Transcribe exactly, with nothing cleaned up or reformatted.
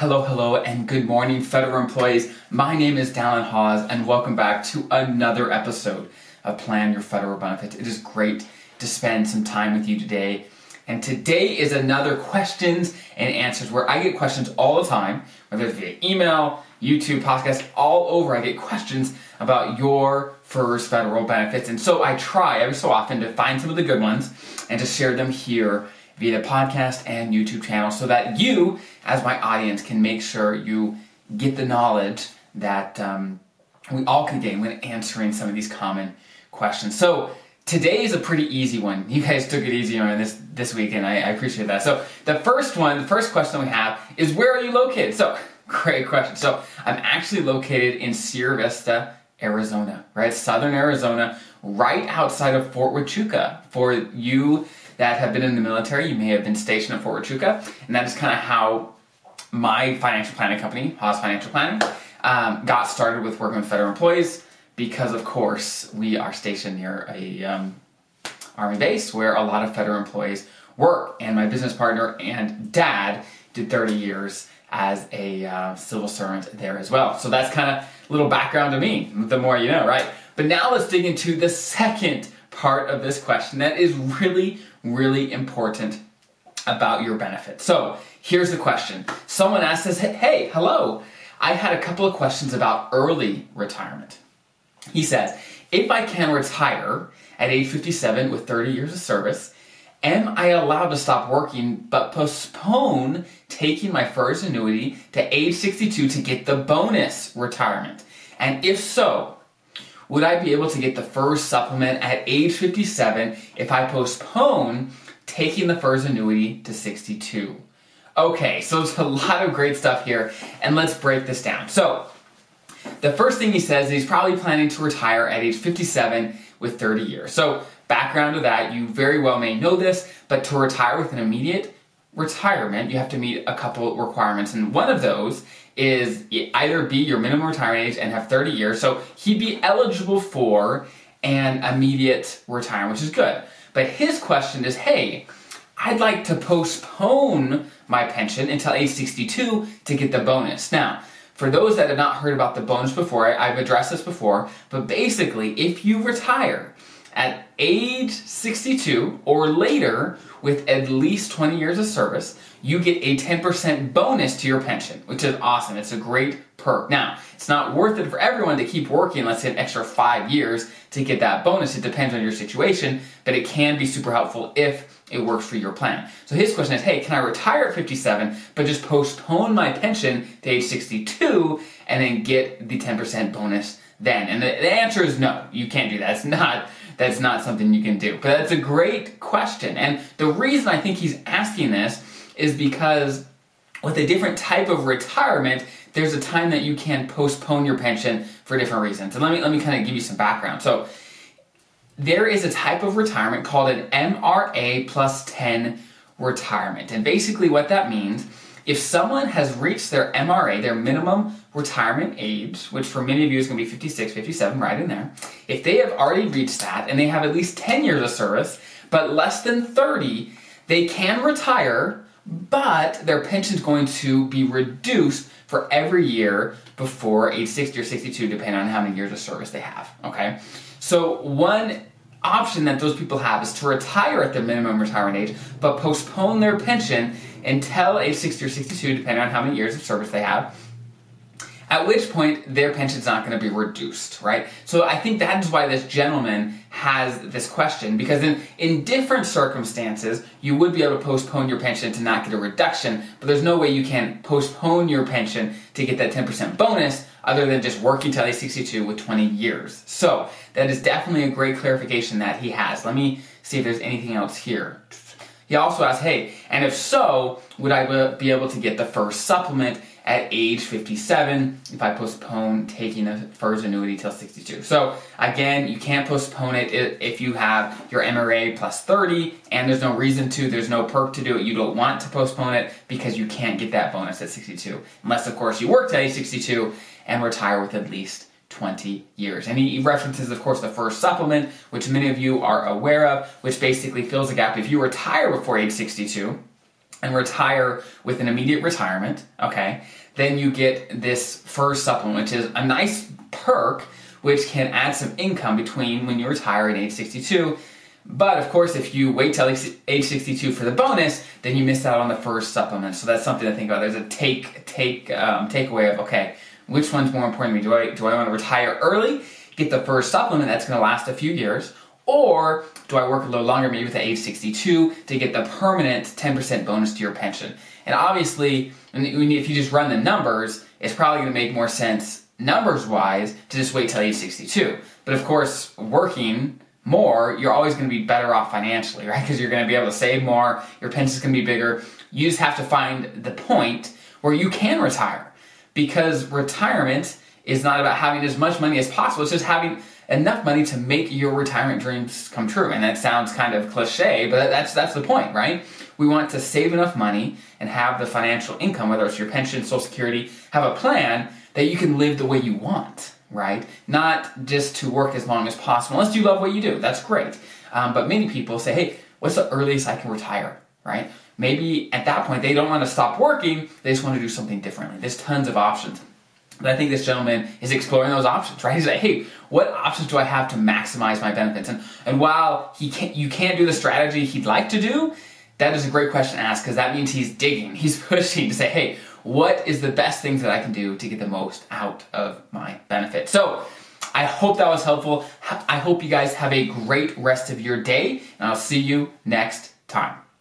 Hello, hello, and good morning, federal employees. My name is Dallin Hawes, and welcome back to another episode of Plan Your Federal Benefits. It is great to spend some time with you today. And today is another questions and answers where I get questions all the time, whether it's via email, YouTube, podcast, all over. I get questions about your FERS federal benefits. And so I try every so often to find some of the good ones and to share them here via the podcast and YouTube channel so that you, as my audience, can make sure you get the knowledge that um, we all can gain when answering some of these common questions. So today is a pretty easy one. You guys took it easy on this, this weekend. I, I appreciate that. So the first one, the first question we have is, where are you located? So great question. So I'm actually located in Sierra Vista, Arizona, right? Southern Arizona, right outside of Fort Huachuca. For you that have been in the military, you may have been stationed at Fort Huachuca, and that is kind of how my financial planning company, Haas Financial Planning, um, got started with working with federal employees because, of course, we are stationed near a um, Army base where a lot of federal employees work, and my business partner and dad did thirty years as a uh, civil servant there as well. So that's kind of a little background to me, the more you know, right? But now let's dig into the second part of this question that is really, really important about your benefits. So here's the question. Someone asked us, hey, hello, I had a couple of questions about early retirement. He says, if I can retire at age fifty-seven with thirty years of service, am I allowed to stop working but postpone taking my FERS annuity to age sixty-two to get the bonus retirement? And if so, would I be able to get the FERS supplement at age fifty-seven if I postpone taking the FERS annuity to sixty-two? Okay, so it's a lot of great stuff here, and let's break this down. So the first thing he says is he's probably planning to retire at age fifty-seven with thirty years. So background to that, you very well may know this, but to retire with an immediate retirement, you have to meet a couple requirements, and one of those is either be your minimum retirement age and have thirty years, so he'd be eligible for an immediate retirement, which is good. But his question is, hey, I'd like to postpone my pension until age sixty-two to get the bonus. Now, for those that have not heard about the bonus before, I've addressed this before, but basically, if you retire at age sixty-two or later with at least twenty years of service, you get a ten percent bonus to your pension, which is awesome. It's a great perk. Now, it's not worth it for everyone to keep working, let's say an extra five years to get that bonus. It depends on your situation, but it can be super helpful if it works for your plan. So his question is, hey, can I retire at fifty-seven but just postpone my pension to age sixty-two and then get the ten percent bonus then? And the, the answer is no, you can't do that. It's not That's not something you can do. But that's a great question. And the reason I think he's asking this is because with a different type of retirement, there's a time that you can postpone your pension for different reasons. And let me let me kind of give you some background. So there is a type of retirement called an M R A plus ten retirement. And basically what that means, if someone has reached their M R A, their minimum retirement age, which for many of you is going to be fifty-six, fifty-seven, right in there, if they have already reached that and they have at least ten years of service, but less than thirty, they can retire, but their pension is going to be reduced for every year before age sixty or sixty-two, depending on how many years of service they have, okay? So one option that those people have is to retire at their minimum retirement age, but postpone their pension until age sixty or sixty-two, depending on how many years of service they have, at which point their pension's not going to be reduced, right? So I think that is why this gentleman has this question, because in, in different circumstances, you would be able to postpone your pension to not get a reduction, but there's no way you can postpone your pension to get that ten percent bonus other than just working till age sixty-two with twenty years. So that is definitely a great clarification that he has. Let me see if there's anything else here. He also asks, hey, and if so, would I be able to get the FERS supplement at age fifty-seven if I postpone taking a FERS annuity till sixty-two? So again, you can't postpone it if you have your M R A plus thirty and there's no reason to, there's no perk to do it. You don't want to postpone it because you can't get that bonus at sixty-two. Unless, of course, you work at age sixty-two and retire with at least twenty years. And he references, of course, the FERS supplement, which many of you are aware of, which basically fills the gap. If you retire before age sixty-two, and retire with an immediate retirement, okay, then you get this FERS supplement, which is a nice perk which can add some income between when you retire at age sixty-two. But of course, if you wait till age sixty-two for the bonus, then you miss out on the FERS supplement. So that's something to think about. There's a take take um, takeaway of, okay, which one's more important to me? Do I do I want to retire early, get the FERS supplement that's going to last a few years, or do I work a little longer, maybe with the age sixty-two, to get the permanent ten percent bonus to your pension? And obviously, if you just run the numbers, it's probably going to make more sense numbers-wise to just wait till age sixty-two. But of course, working more, you're always going to be better off financially, right? Because you're going to be able to save more, your pension's going to be bigger. You just have to find the point where you can retire, because retirement is not about having as much money as possible. It's just having enough money to make your retirement dreams come true. And that sounds kind of cliche, but that's that's the point, right? We want to save enough money and have the financial income, whether it's your pension, Social Security, have a plan that you can live the way you want, right? Not just to work as long as possible, unless you love what you do, that's great. Um, but many people say, hey, what's the earliest I can retire, right? Maybe at that point, they don't want to stop working, they just want to do something differently. There's tons of options. But I think this gentleman is exploring those options, right? He's like, hey, what options do I have to maximize my benefits? And, and while he can't, you can't do the strategy he'd like to do, that is a great question to ask, because that means he's digging, he's pushing to say, hey, what is the best things that I can do to get the most out of my benefit? So I hope that was helpful. I hope you guys have a great rest of your day, and I'll see you next time.